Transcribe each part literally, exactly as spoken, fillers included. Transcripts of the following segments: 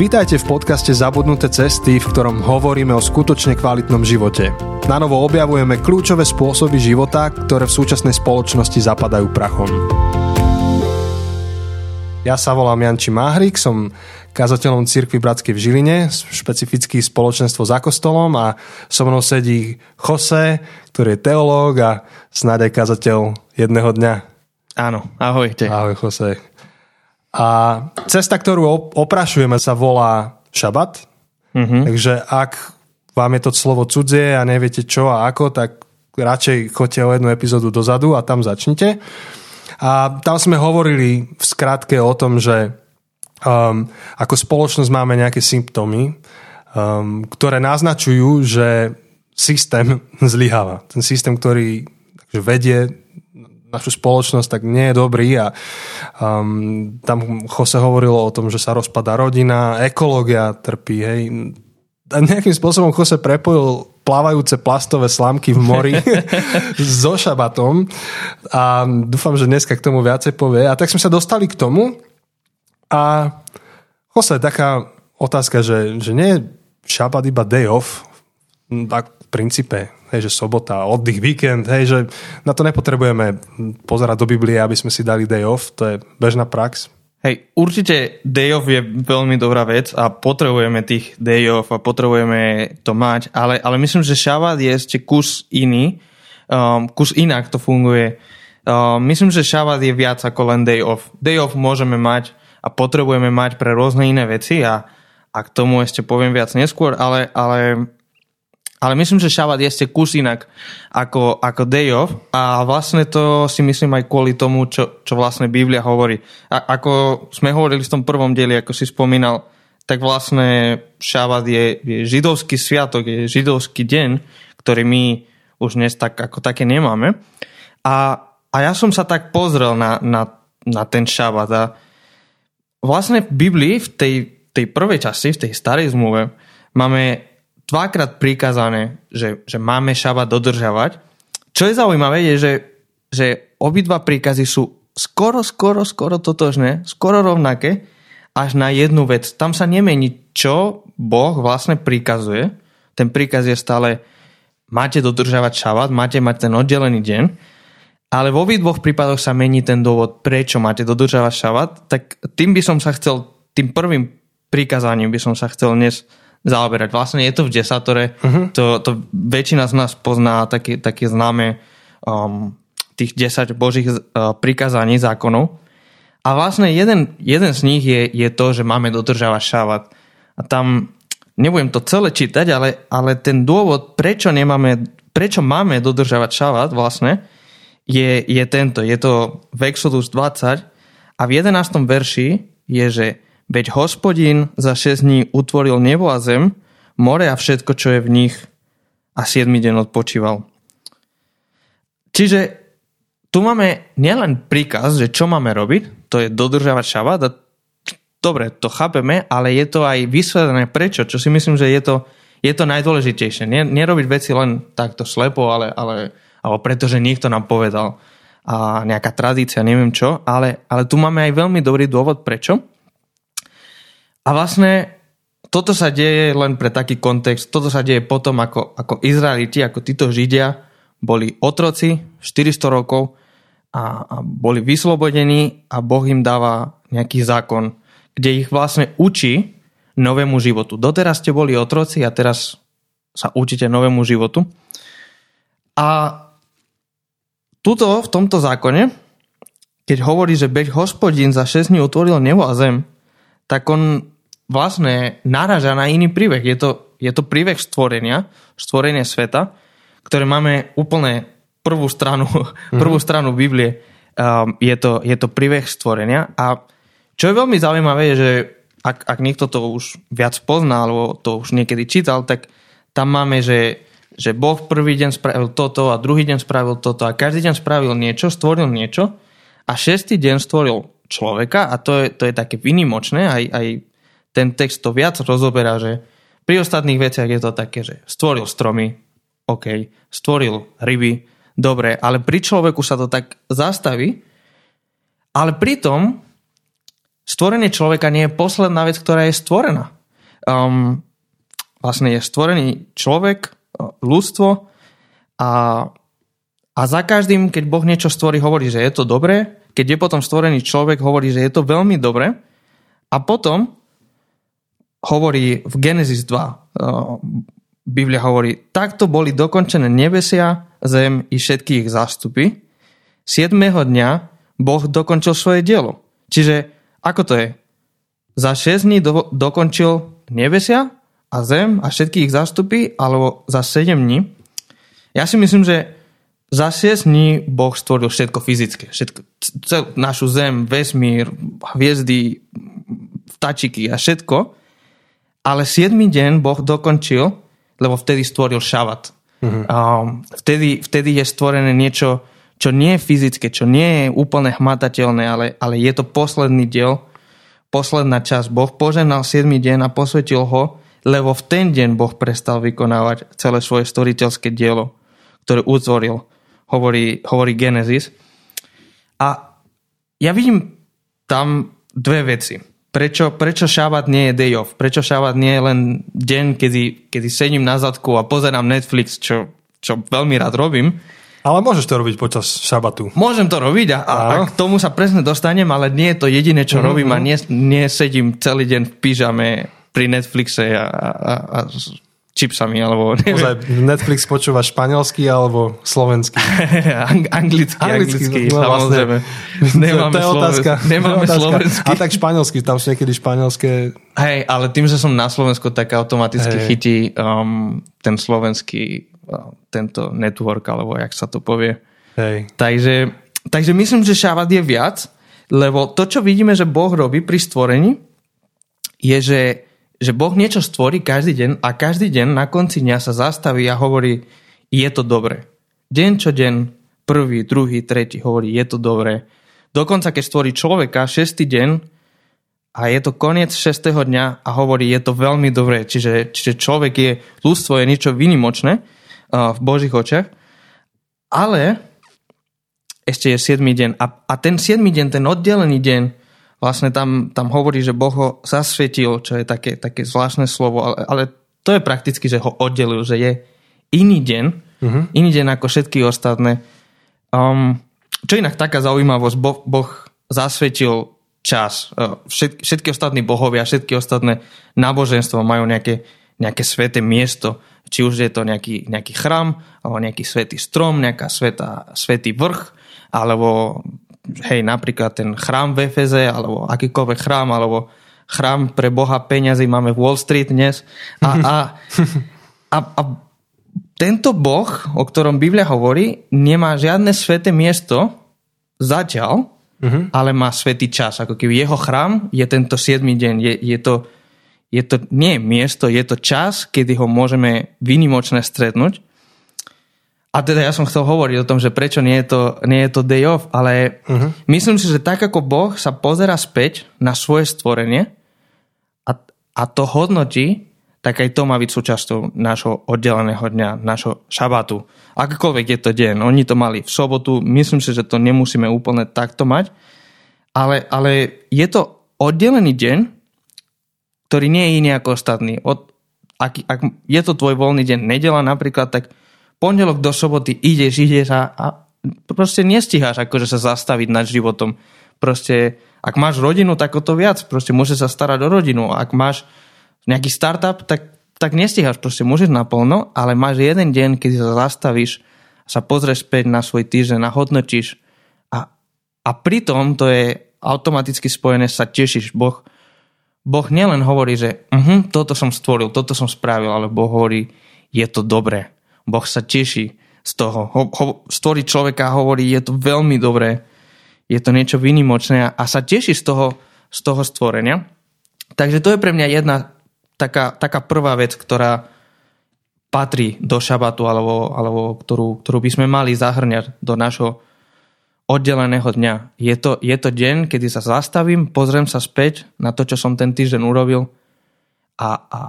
Vítajte v podcaste Zabudnuté cesty, v ktorom hovoríme o skutočne kvalitnom živote. Na novo objavujeme kľúčové spôsoby života, ktoré v súčasnej spoločnosti zapadajú prachom. Ja sa volám Janči Máhrik, som kazateľom Cirkvi bratskej v Žiline, špecificky spoločenstvo za kostolom, a so mnou sedí José, ktorý je teológ a snáď aj kazateľ jedného dňa. Áno, ahojte. Ahoj, José. A cesta, ktorú oprašujeme, sa volá šabat. Mm-hmm. Takže ak vám je to slovo cudzie a neviete čo a ako, tak radšej choďte o jednu epizódu dozadu a tam začnite. A tam sme hovorili v skratke o tom, že um, ako spoločnosť máme nejaké symptómy, um, ktoré naznačujú, že systém zlyháva. Ten systém, ktorý takže vedie našu spoločnosť, tak nie je dobrý a um, tam José hovorilo o tom, že sa rozpadá rodina, ekológia trpí, hej. A nejakým spôsobom José prepojil plávajúce plastové slámky v mori so šabatom a dúfam, že dneska k tomu viacej povie. A tak sme sa dostali k tomu a José, taká otázka, že, že nie je šabat iba day off, tak v princípe, hej, že sobota, oddych, víkend, hej, že na to nepotrebujeme pozerať do Biblie, aby sme si dali day off, to je bežná prax. Hej, určite day off je veľmi dobrá vec a potrebujeme tých day off a potrebujeme to mať, ale, ale myslím, že šabat je ešte kus iný, um, kus inak to funguje. Um, myslím, že šabat je viac ako len day off. Day off môžeme mať a potrebujeme mať pre rôzne iné veci a, a k tomu ešte poviem viac neskôr, ale... ale Ale myslím, že šabat je ešte kus inak ako, ako day off a vlastne to si myslím aj kvôli tomu, čo, čo vlastne Biblia hovorí. A, ako sme hovorili v tom prvom dieli, ako si spomínal, tak vlastne šabat je, je židovský sviatok, je židovský deň, ktorý my už dnes tak, ako také nemáme. A, a ja som sa tak pozrel na, na, na ten šabat a vlastne v Biblii, v tej, tej prvej časti, v tej starej zmluve, máme dvakrát prikázané, že, že máme šabat dodržiavať. Čo je zaujímavé, je, že, že obidva príkazy sú skoro, skoro, skoro totožné, skoro rovnaké, až na jednu vec. Tam sa nemení, čo Boh vlastne prikazuje. Ten príkaz je stále, máte dodržiavať šabat, máte mať ten oddelený deň, ale v obidvoch prípadoch sa mení ten dôvod, prečo máte dodržiavať šabat. Tak tým by som sa chcel, tým prvým prikázaním by som sa chcel dnes zaoberať. Vlastne je to v desatore, uh-huh. to, to väčšina z nás pozná také, také známe um, tých desať božích uh, prikázaní, zákonov. A vlastne jeden, jeden z nich je, je to, že máme dodržiavať šabat. A tam, nebudem to celé čítať, ale, ale ten dôvod, prečo nemáme, prečo máme dodržiavať šabat vlastne, je, je tento. Je to v Exodus dvadsať a v jedenástom verši je, že veď Hospodin za šesť dní utvoril nebo a zem, more a všetko, čo je v nich, a siedmy deň odpočíval. Čiže tu máme nielen príkaz, že čo máme robiť, to je dodržiavať šabat, a dobre, to chápeme, ale je to aj vysvetlené prečo, čo si myslím, že je to, je to najdôležitejšie. Nerobiť veci len takto slepo, ale, ale, ale pretože niekto nám povedal a nejaká tradícia, neviem čo, ale, ale tu máme aj veľmi dobrý dôvod prečo. A vlastne toto sa deje len pre taký kontext, toto sa deje potom, ako, ako Izraeliti, ako títo Židia boli otroci štyristo rokov a, a boli vyslobodení a Boh im dáva nejaký zákon, kde ich vlastne učí novému životu. Doteraz ste boli otroci a teraz sa učíte novému životu. A tuto, v tomto zákone, keď hovorí, že beď Hospodin za šesť dní utvoril nebo a zem, tak on vlastne naraža na iný príbeh. Je to, je to príbeh stvorenia, stvorenie sveta, ktoré máme úplne prvú stranu, mm-hmm. prvú stranu Biblie. Um, je, to, je to príbeh stvorenia. A čo je veľmi zaujímavé, je, že ak, ak niekto to už viac pozná, alebo to už niekedy čítal, tak tam máme, že, že Boh prvý deň spravil toto a druhý deň spravil toto a každý deň spravil niečo, stvoril niečo a šiesty deň stvoril človeka a to je, to je také vynimočné, aj, aj ten text to viac rozoberá, že pri ostatných veciach je to také, že stvoril stromy, ok, stvoril ryby, dobre, ale pri človeku sa to tak zastaví, ale pritom stvorenie človeka nie je posledná vec, ktorá je stvorená. Um, vlastne je stvorený človek, ľudstvo a, a za každým, keď Boh niečo stvorí, hovorí, že je to dobré. Keď je potom stvorený človek, hovorí, že je to veľmi dobré. A potom hovorí v Genesis dva, Biblia hovorí, takto boli dokončené nebesia, zem i všetky ich zástupy. siedmeho dňa Boh dokončil svoje dielo. Čiže ako to je? Za šesť dní do, dokončil nebesia a zem a všetky ich zástupy, alebo za sedem dní? Ja si myslím, že za šesť dní Boh stvoril všetko fyzické. Všetko, celú našu zem, vesmír, hviezdy, vtáčiky a všetko. Ale siedmy deň Boh dokončil, lebo vtedy stvoril šabat. Mm-hmm. Um, vtedy, vtedy je stvorené niečo, čo nie je fyzické, čo nie je úplne hmatateľné, ale, ale je to posledný diel, posledná časť. Boh požehnal siedmy deň a posvetil ho, lebo v ten deň Boh prestal vykonávať celé svoje stvoriteľské dielo, ktoré utvoril, hovorí, hovorí Genesis. A ja vidím tam dve veci. Prečo, prečo šabat nie je day off? Prečo šabat nie je len deň, kedy, kedy sedím na zadku a pozerám Netflix, čo, čo veľmi rád robím. Ale môžeš to robiť počas šabatu. Môžem to robiť a, a, a k tomu sa presne dostanem, ale nie je to jediné, čo mm-hmm. robím a nie, nie sedím celý deň v pyžame pri Netflixe a, a, a s čipsami. Alebo Ozaj, Netflix počúva španielsky alebo slovenský. Ang- anglický, anglický, anglický no, samozrejme. Nemáme, to je otázka. Nemáme to je otázka. Slovenský. A tak španielsky, tam sú niekedy španielské... Hej, ale tým, že som na Slovensku, tak automaticky hey. chytí um, ten slovenský um, tento network, alebo jak sa to povie. Hej. Takže, takže myslím, že šabat je viac, lebo to, čo vidíme, že Boh robí pri stvorení, je, že, že Boh niečo stvorí každý deň a každý deň na konci dňa sa zastaví a hovorí, je to dobre. Deň čo deň, prvý, druhý, tretí hovorí, je to dobre. Dokonca, keď stvorí človeka, šestý deň a je to koniec šestého dňa a hovorí, je to veľmi dobre. Čiže, čiže človek je, ľudstvo je niečo výnimočné uh, v Božích očiach, ale ešte je siedmy deň a, a ten siedmy deň, ten oddelený deň, vlastne tam, tam hovorí, že Boh ho zasvetil, čo je také, také zvláštne slovo, ale, ale to je prakticky, že ho oddelil, že je iný deň, mm-hmm. iný deň ako všetky ostatné. Um, čo inak taká zaujímavosť, Boh, boh zasvetil čas. Všet, všetky ostatní bohovia, všetky ostatné náboženstvo majú nejaké, nejaké sväté miesto, či už je to nejaký, nejaký chrám, alebo nejaký svätý strom, nejaká svätá, svätý vrch, alebo... hej, napríklad ten chrám v Efeze alebo akýkoľvek chrám, alebo chrám pre Boha peňazí máme v Wall Street dnes. A, a, a, a tento Boh, o ktorom Biblia hovorí, nemá žiadne sväté miesto zatiaľ, uh-huh. ale má svätý čas. Ako keby jeho chrám je tento siedmy deň. Je, je, to, je to nie miesto, je to čas, kedy ho môžeme výnimočne stretnúť. A teda ja som chcel hovoriť o tom, že prečo nie je to, nie je to day off, ale uh-huh. myslím si, že tak ako Boh sa pozerá späť na svoje stvorenie a, a to hodnotí, tak aj to má byť súčasťou nášho oddeleného dňa, nášho šabatu. Akýkoľvek je to deň, oni to mali v sobotu, myslím si, že to nemusíme úplne takto mať, ale, ale je to oddelený deň, ktorý nie je iný ako ostatný. Od, ak, ak je to tvoj voľný deň, nedeľa napríklad, tak pondelok do soboty ideš, ideš a, a proste nestíhaš akože sa zastaviť nad životom. Proste, ak máš rodinu, tak o to viac. Proste môžeš sa starať o rodinu. Ak máš nejaký startup, tak, tak nestíhaš. Proste môžeš naplno, ale máš jeden deň, keď sa zastavíš, sa pozrieš späť na svoj týždeň, nahodnotíš a, a pritom to je automaticky spojené, sa tešíš. Boh, boh nielen hovorí, že uh-huh, toto som stvoril, toto som spravil, ale Boh hovorí, je to dobré. Boh sa teší z toho. Ho, ho, stvorí človeka a hovorí, je to veľmi dobré, je to niečo výnimočné a sa teší z toho, z toho stvorenia. Takže to je pre mňa jedna taká, taká prvá vec, ktorá patrí do šabatu alebo, alebo ktorú, ktorú by sme mali zahrňať do nášho oddeleného dňa. Je to, je to deň, kedy sa zastavím, pozriem sa späť na to, čo som ten týždeň urobil a, a,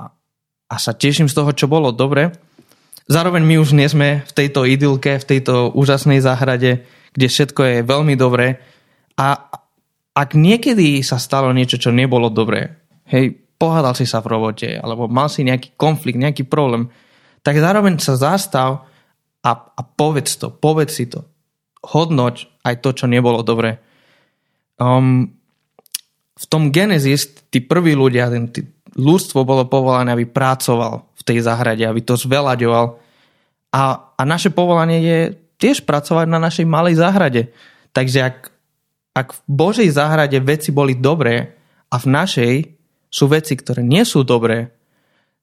a sa teším z toho, čo bolo dobre. Zároveň my už nie sme v tejto idylke, v tejto úžasnej záhrade, kde všetko je veľmi dobré a, ak niekedy sa stalo niečo, čo nebolo dobré, hej, pohádal si sa v robote, alebo mal si nejaký konflikt, nejaký problém, tak zároveň sa zastav a, a povedz to, povedz si to. Hodnoť aj to, čo nebolo dobré. Um, v tom Genesis, tí prví ľudia, ten, tí, ľudstvo bolo povolané, aby pracoval v tej záhrade, aby to zveľaďoval. A, a naše povolanie je tiež pracovať na našej malej záhrade. Takže ak, ak v Božej záhrade veci boli dobré a v našej sú veci, ktoré nie sú dobré,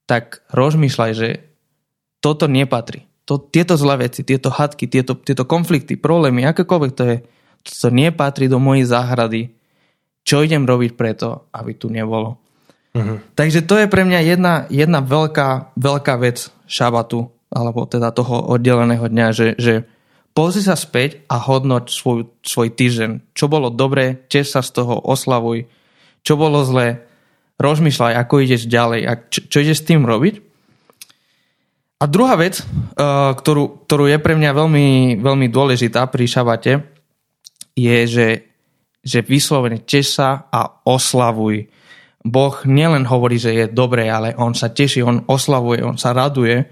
tak rozmýšľaj, že toto nepatrí. To, tieto zlé veci, tieto hadky, tieto, tieto konflikty, problémy, akékoľvek to je, to nepatrí do mojej záhrady. Čo idem robiť preto, aby tu nebolo? Uh-huh. Takže to je pre mňa jedna, jedna veľká, veľká vec šabatu, alebo teda toho oddeleného dňa, že, že pozri sa späť a hodnoť svoj, svoj týždeň. Čo bolo dobré, tiež sa z toho oslavuj. Čo bolo zlé, rozmýšľaj, ako ideš ďalej a čo, čo ideš s tým robiť. A druhá vec, ktorú, ktorú je pre mňa veľmi, veľmi dôležitá pri šabate, je, že, že vyslovene teš sa a oslavuj. Boh nielen hovorí, že je dobré, ale on sa teší, on oslavuje, on sa raduje.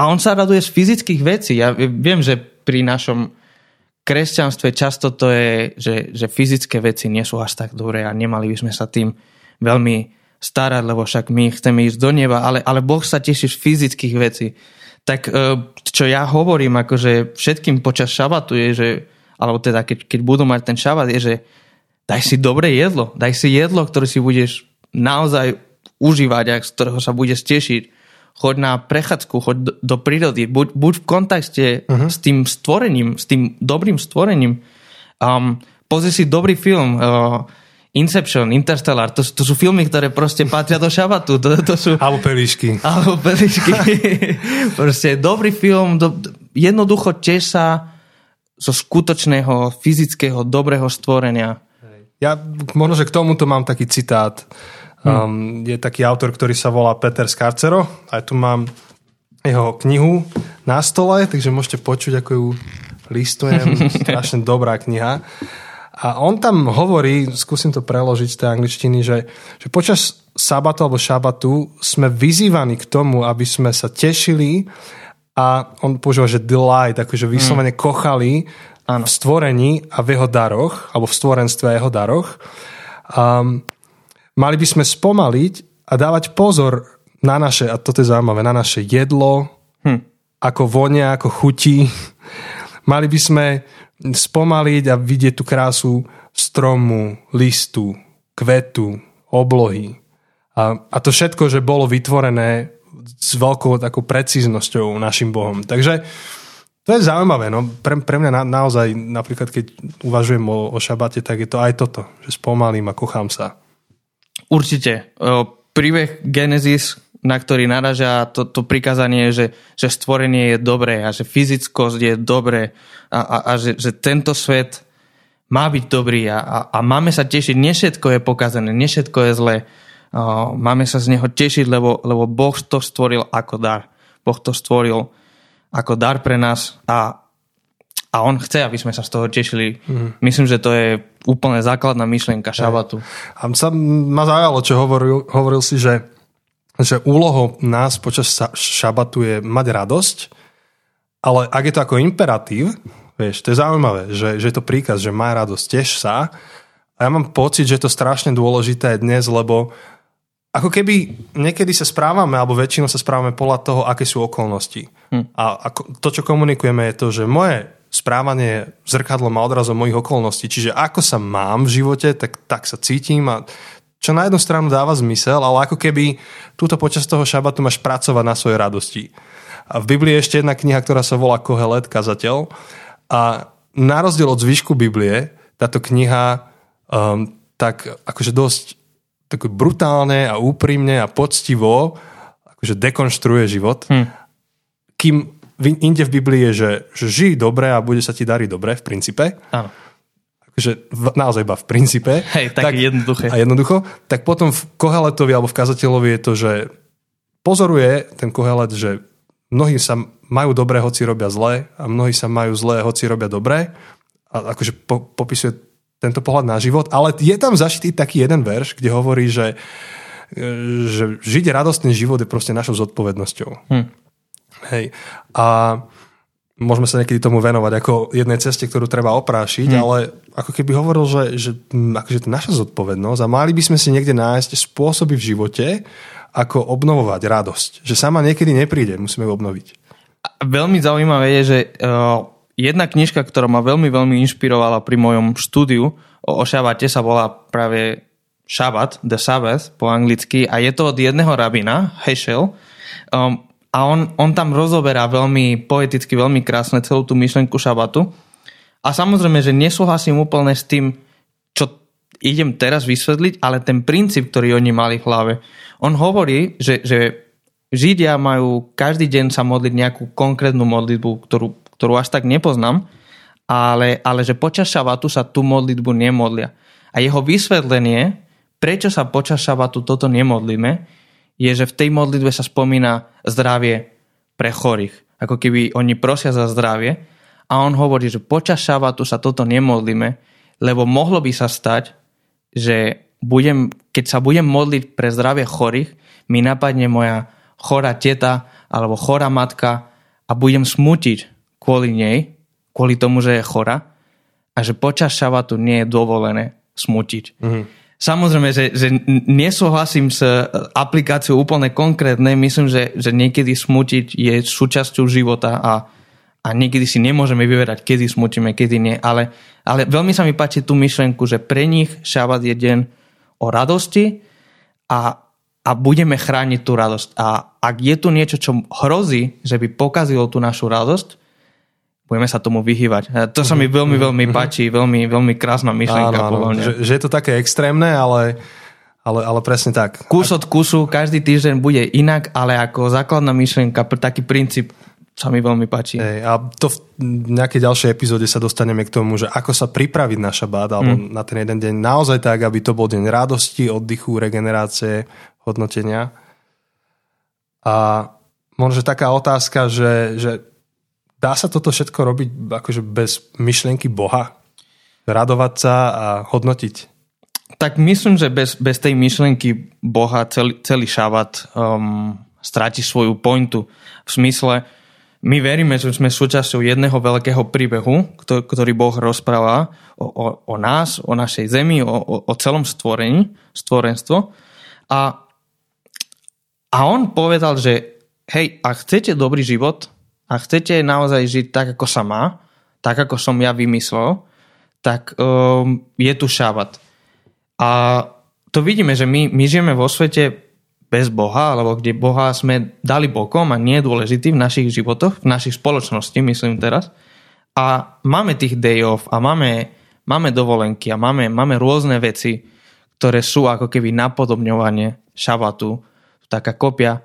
A on sa raduje z fyzických vecí. Ja viem, že pri našom kresťanstve často to je, že, že fyzické veci nie sú až tak dobré a nemali by sme sa tým veľmi starať, lebo však my chceme ísť do neba, ale, ale Boh sa teší z fyzických vecí. Tak čo ja hovorím akože všetkým počas šabatu je, že, alebo teda keď, keď budú mať ten šabat, je, že daj si dobré jedlo, daj si jedlo, ktoré si budeš naozaj užívať a z ktorého sa budeš tešiť. Choď na prechádzku, choď do, do prírody, buď, buď v kontakte uh-huh. s tým stvorením, s tým dobrým stvorením. Um, pozri si dobrý film, uh, Inception, Interstellar, to, to sú filmy, ktoré proste patria do šabatu. To, to sú... Alebo pelíšky. Alebo pelíšky. Proste dobrý film, do... jednoducho tiež sa zo skutočného, fyzického, dobrého stvorenia. Ja možno, že k tomuto mám taký citát. Hmm. Um, je taký autor, ktorý sa volá Peter Skarcero. Aj tu mám jeho knihu na stole, takže môžete počuť, ako ju listujem. Strašne dobrá kniha. A on tam hovorí, skúsim to preložiť z tej angličtiny, že, že počas sabatu alebo šabatu sme vyzývaní k tomu, aby sme sa tešili a on používa, že delight, akože vyslovene kochali mm. v stvorení a v jeho daroch, alebo v stvorenstve a jeho daroch. Um, mali by sme spomaliť a dávať pozor na naše, a toto je zaujímavé, na naše jedlo, hm. ako vonia, ako chutí. Mali by sme spomaliť a vidieť tú krásu stromu, listu, kvetu, oblohy. A, a to všetko, že bolo vytvorené s veľkou takou precíznosťou našim Bohom. Takže to je zaujímavé. No. Pre, pre mňa na, naozaj, napríklad keď uvažujem o, o šabate, tak je to aj toto, že spomalím a kochám sa. Určite. Príbeh Genesis, na ktorý naražia to, to prikázanie, že, že stvorenie je dobré a že fyzickosť je dobré a, a, a že, že tento svet má byť dobrý a, a, a máme sa tešiť. Nie všetko je pokazané, nie všetko je zlé. Uh, máme sa z neho tešiť, lebo, lebo Boh to stvoril ako dar. Boh to stvoril ako dar pre nás a, a on chce, aby sme sa z toho tešili. Mm. Myslím, že to je úplne základná myšlienka šabatu. A sa ma zaujalo, čo hovoril, hovoril si, že že úlohou nás počas šabatu je mať radosť, ale ak je to ako imperatív, vieš, to je zaujímavé, že, že je to príkaz, že má radosť, teš sa. A ja mám pocit, že je to strašne dôležité dnes, lebo ako keby niekedy sa správame, alebo väčšinou sa správame podľa toho, aké sú okolnosti. Hm. A to, čo komunikujeme, je to, že moje správanie je zrkadlom a odrazom mojich okolností. Čiže ako sa mám v živote, tak, tak sa cítim a čo na jednu stranu dáva zmysel, ale ako keby túto počas toho šabatu máš pracovať na svojej radosti. A v Biblii je ešte jedna kniha, ktorá sa volá Kohelet, kazateľ. A na rozdiel od zvyšku Biblie, táto kniha um, tak akože dosť tak brutálne a úprimne a poctivo akože dekonštruuje život. Hm. Kým inde v Biblii je, že, že žij dobre a bude sa ti dariť dobre v princípe. Áno. Že naozaj iba v princípe. Hej, tak, tak jednoduché. A jednoducho. Tak potom v Koheletovi alebo v kazateľovi je to, že pozoruje ten Kohelet, že mnohí sa majú dobré, hoci robia zlé a mnohí sa majú zlé, hoci robia dobré. A akože po, popisuje tento pohľad na život, ale je tam zašitý taký jeden verš, kde hovorí, že, že žiť radostný život je proste našou zodpovednosťou. Hm. Hej. A môžeme sa niekedy tomu venovať ako jednej ceste, ktorú treba oprášiť, hmm. ale ako keby hovoril, že, že akože to je naša zodpovednosť a mali by sme si niekde nájsť spôsoby v živote, ako obnovovať radosť. Že sama niekedy nepríde, musíme ju obnoviť. A veľmi zaujímavé je, že uh, jedna knižka, ktorá ma veľmi, veľmi inšpirovala pri mojom štúdiu o, o šabate, sa volá práve Šabat, The Sabbath po anglicky, a je to od jedného rabina, Heschel, um, A on, on tam rozoberá veľmi poeticky, veľmi krásne celú tú myšlenku šabatu. A samozrejme, že nesúhlasím úplne s tým, čo idem teraz vysvetliť, ale ten princíp, ktorý oni mali v hlave. On hovorí, že, že Židia majú každý deň sa modliť nejakú konkrétnu modlitbu, ktorú, ktorú až tak nepoznám, ale, ale že počas šabatu sa tú modlitbu nemodlia. A jeho vysvetlenie, prečo sa počas šabatu toto nemodlíme, je, že v tej modlitbe sa spomína zdravie pre chorých. Ako keby oni prosia za zdravie. A on hovorí, že počas šabatu sa toto nemodlíme, lebo mohlo by sa stať, že budem, keď sa budem modliť pre zdravie chorých, mi napadne moja chorá teta alebo chorá matka a budem smútiť kvôli nej, kvôli tomu, že je chorá. A že počas šabatu nie je dovolené smútiť. Mhm. Samozrejme, že, že nesúhlasím s aplikáciou úplne konkrétne. Myslím, že, že niekedy smútiť je súčasťou života a, a niekedy si nemôžeme vyberať, kedy smútime, kedy nie. Ale, ale veľmi sa mi páči tú myšlenku, že pre nich šabat je deň o radosti a, a budeme chrániť tú radosť. A ak je tu niečo, čo hrozí, že by pokazilo tú našu radosť, budeme sa tomu vyhývať. To sa mi veľmi, veľmi páči. Veľmi, veľmi krásna myšlienka. Áno, áno, že, že je to také extrémne, ale, ale, ale presne tak. Kus od kusu, každý týždeň bude inak, ale ako základná myšlienka, taký princíp sa mi veľmi páči. Ej, a to v nejakej ďalšej epizóde sa dostaneme k tomu, že ako sa pripraviť na šabát, alebo mm. na ten jeden deň naozaj tak, aby to bol deň radosti, oddychu, regenerácie, hodnotenia. A možno taká otázka, že... že dá sa toto všetko robiť akože bez myšlienky Boha? Radovať sa a hodnotiť? Tak myslím, že bez, bez tej myšlienky Boha celý, celý šabat um, stráti svoju pointu. V smysle, my veríme, že sme súčasťou jedného veľkého príbehu, ktorý Boh rozpráva o, o, o nás, o našej zemi, o, o celom stvorení, stvorenstvo. A, a on povedal, že hej, ak chcete dobrý život... a chcete naozaj žiť tak, ako sa má, tak, ako som ja vymyslel, tak um, je tu šabat. A to vidíme, že my, my žijeme vo svete bez Boha, alebo kde Boha sme dali bokom a nie je dôležitý v našich životoch, v našich spoločnosti, myslím teraz. A máme tých day off a máme, máme dovolenky a máme, máme rôzne veci, ktoré sú ako keby napodobňovanie šabatu, taká kopia.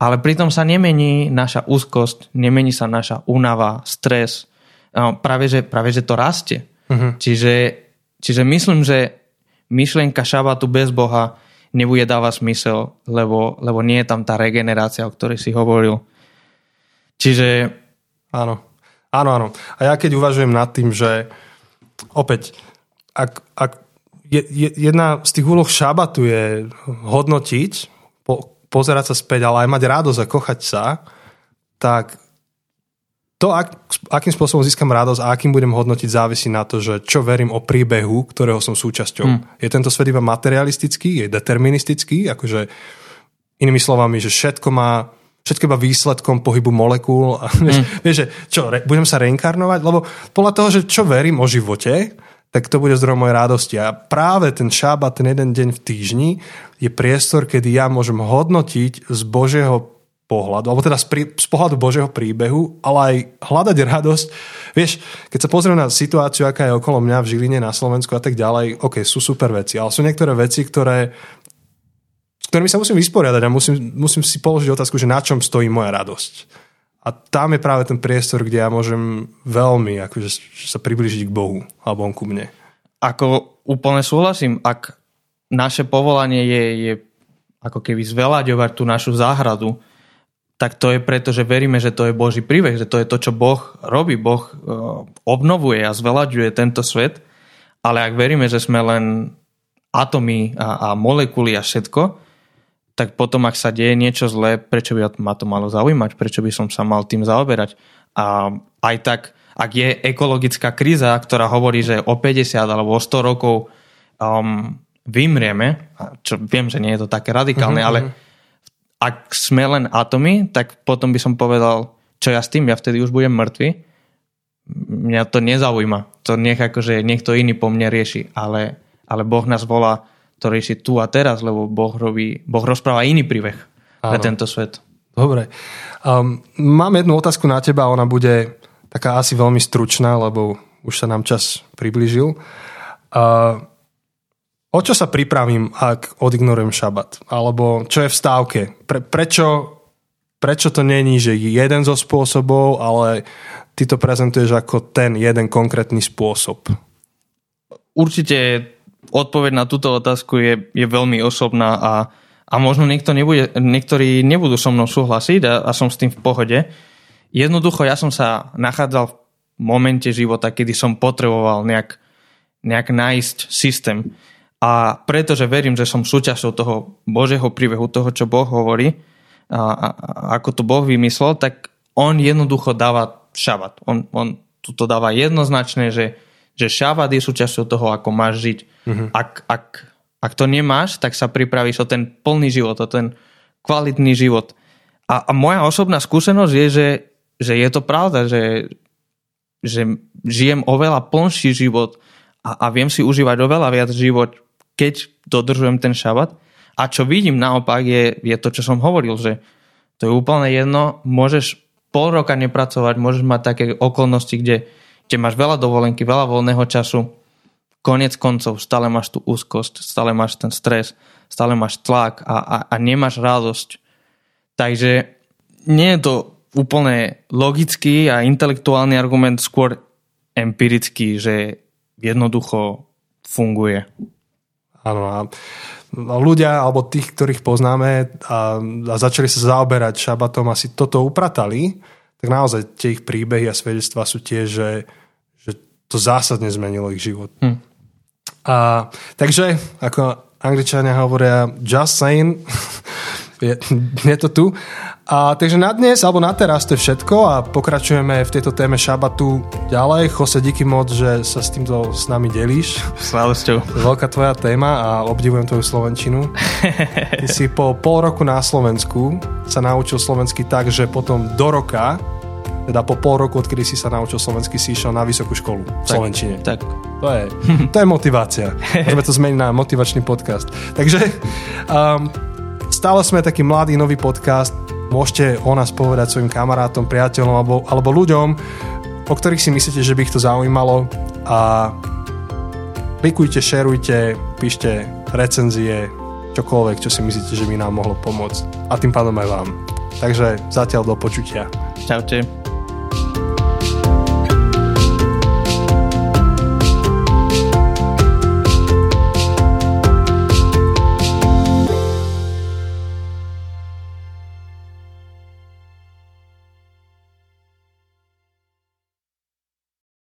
Ale pritom sa nemení naša úzkosť, nemení sa naša únava, stres. Práve, že, práve, že to rastie. Uh-huh. Čiže, čiže myslím, že myšlienka šabatu bez Boha nebude dávať zmysel, lebo, lebo nie je tam tá regenerácia, o ktorej si hovoril. Čiže... Áno, áno, áno. A ja keď uvažujem nad tým, že opäť, ak, ak je, jedna z tých úloh šabatu je hodnotiť po pozerať sa späť, ale aj mať radosť a kochať sa, tak to, akým spôsobom získam radosť a akým budem hodnotiť, závisí na to, že čo verím o príbehu, ktorého som súčasťou. Mm. Je tento svet iba materialistický, je deterministický, akože inými slovami, že všetko má, všetko iba výsledkom pohybu molekúl. A vieš, mm. vieš, že čo, re, budem sa reinkarnovať? Lebo podľa toho, že čo verím o živote, tak to bude zdroj mojej radosti. A práve ten šabat, ten jeden deň v týždni, je priestor, kedy ja môžem hodnotiť z Božieho pohľadu, alebo teda z, prí, z pohľadu Božieho príbehu, ale aj hľadať radosť. Vieš, keď sa pozriem na situáciu, aká je okolo mňa v Žiline, na Slovensku a tak ďalej, ok, sú super veci, ale sú niektoré veci, ktoré, s ktorými sa musím vysporiadať a musím, musím si položiť otázku, že na čom stojí moja radosť. A tam je práve ten priestor, kde ja môžem veľmi akože sa priblížiť k Bohu alebo on ku mne. Ako úplne súhlasím, ak naše povolanie je, je ako keby zveľaďovať tú našu záhradu, tak to je preto, že veríme, že to je Boží príbeh, že to je to, čo Boh robí. Boh obnovuje a zveľaďuje tento svet Ale ak veríme, že sme len atomy a, a molekuly a všetko, tak potom, ak sa deje niečo zlé, prečo by ma to malo zaujímať? Prečo by som sa mal tým zaoberať? A aj tak, ak je ekologická kríza, ktorá hovorí, že o päťdesiat alebo o sto rokov um, vymrieme, čo viem, že nie je to také radikálne, mm-hmm. ale ak sme len atomy, tak potom by som povedal, čo ja s tým, ja vtedy už budem mŕtvy. Mňa to nezaujíma. To nech akože niekto iný po mne rieši, ale, ale Boh nás volá to rieši tu a teraz, lebo Boh robí, Boh rozpráva iný príbeh pre tento svet. Dobre. Um, mám jednu otázku na teba, ona bude taká asi veľmi stručná, lebo už sa nám čas priblížil. Uh, o čo sa pripravím, ak odignorujem šabat? Alebo čo je v stávke? Pre, prečo, prečo to není, že jeden zo spôsobov, ale ty to prezentuješ ako ten jeden konkrétny spôsob? Určite odpoveď na túto otázku je, je veľmi osobná a, a možno niekto nebude, niektorí nebudú so mnou súhlasiť a, a som s tým v pohode. Jednoducho ja som sa nachádzal v momente života, kedy som potreboval nejak, nejak nájsť systém. A pretože verím, že som súčasťou toho Božieho príbehu, toho, čo Boh hovorí, a, a, a ako to Boh vymyslel, tak on jednoducho dáva šabat. On, on to dáva jednoznačne, že že šabat je súčasťou toho, ako máš žiť. Mm-hmm. Ak, ak, ak to nemáš, tak sa pripravíš o ten plný život, o ten kvalitný život. A, a moja osobná skúsenosť je, že, že je to pravda, že, že žijem oveľa plnší život a, a viem si užívať oveľa viac život, keď dodržujem ten šabat. A čo vidím naopak je, je to, čo som hovoril, že to je úplne jedno, môžeš pol roka nepracovať, môžeš mať také okolnosti, kde kde máš veľa dovolenky, veľa voľného času, koniec koncov stále máš tú úzkosť, stále máš ten stres, stále máš tlak a, a, a nemáš radosť. Takže nie je to úplne logický a intelektuálny argument, skôr empirický, že jednoducho funguje. Áno, a ľudia, alebo tých, ktorých poznáme a, a začali sa zaoberať šabatom, asi toto upratali, tak naozaj tie ich príbehy a svedectvá sú tie, že, že to zásadne zmenilo ich život. Hm. A, takže, ako Angličania hovoria, just saying, je, je to tu. A, takže na dnes, alebo na teraz to je všetko a pokračujeme v tejto téme šabatu ďalej. Jose, díky moc, že sa s týmto s nami delíš. S radosťou. Veľká tvoja téma a obdivujem tvoju slovenčinu. Ty si po pol roku na Slovensku sa naučil slovensky tak, že potom do roka, teda po pol roku, odkedy si sa naučil slovensky, si išiel na vysokú školu v tak, slovenčine. Tak. To je, to je motivácia. Môžeme to zmeniť na motivačný podcast. Takže um, stále sme taký mladý, nový podcast. Môžete o nás povedať svojim kamarátom, priateľom alebo, alebo ľuďom, o ktorých si myslíte, že by ich to zaujímalo a klikujte, šerujte, píšte recenzie, čokoľvek, čo si myslíte, že by nám mohlo pomôcť a tým pádom aj vám. Takže zatiaľ do počutia. Čaute.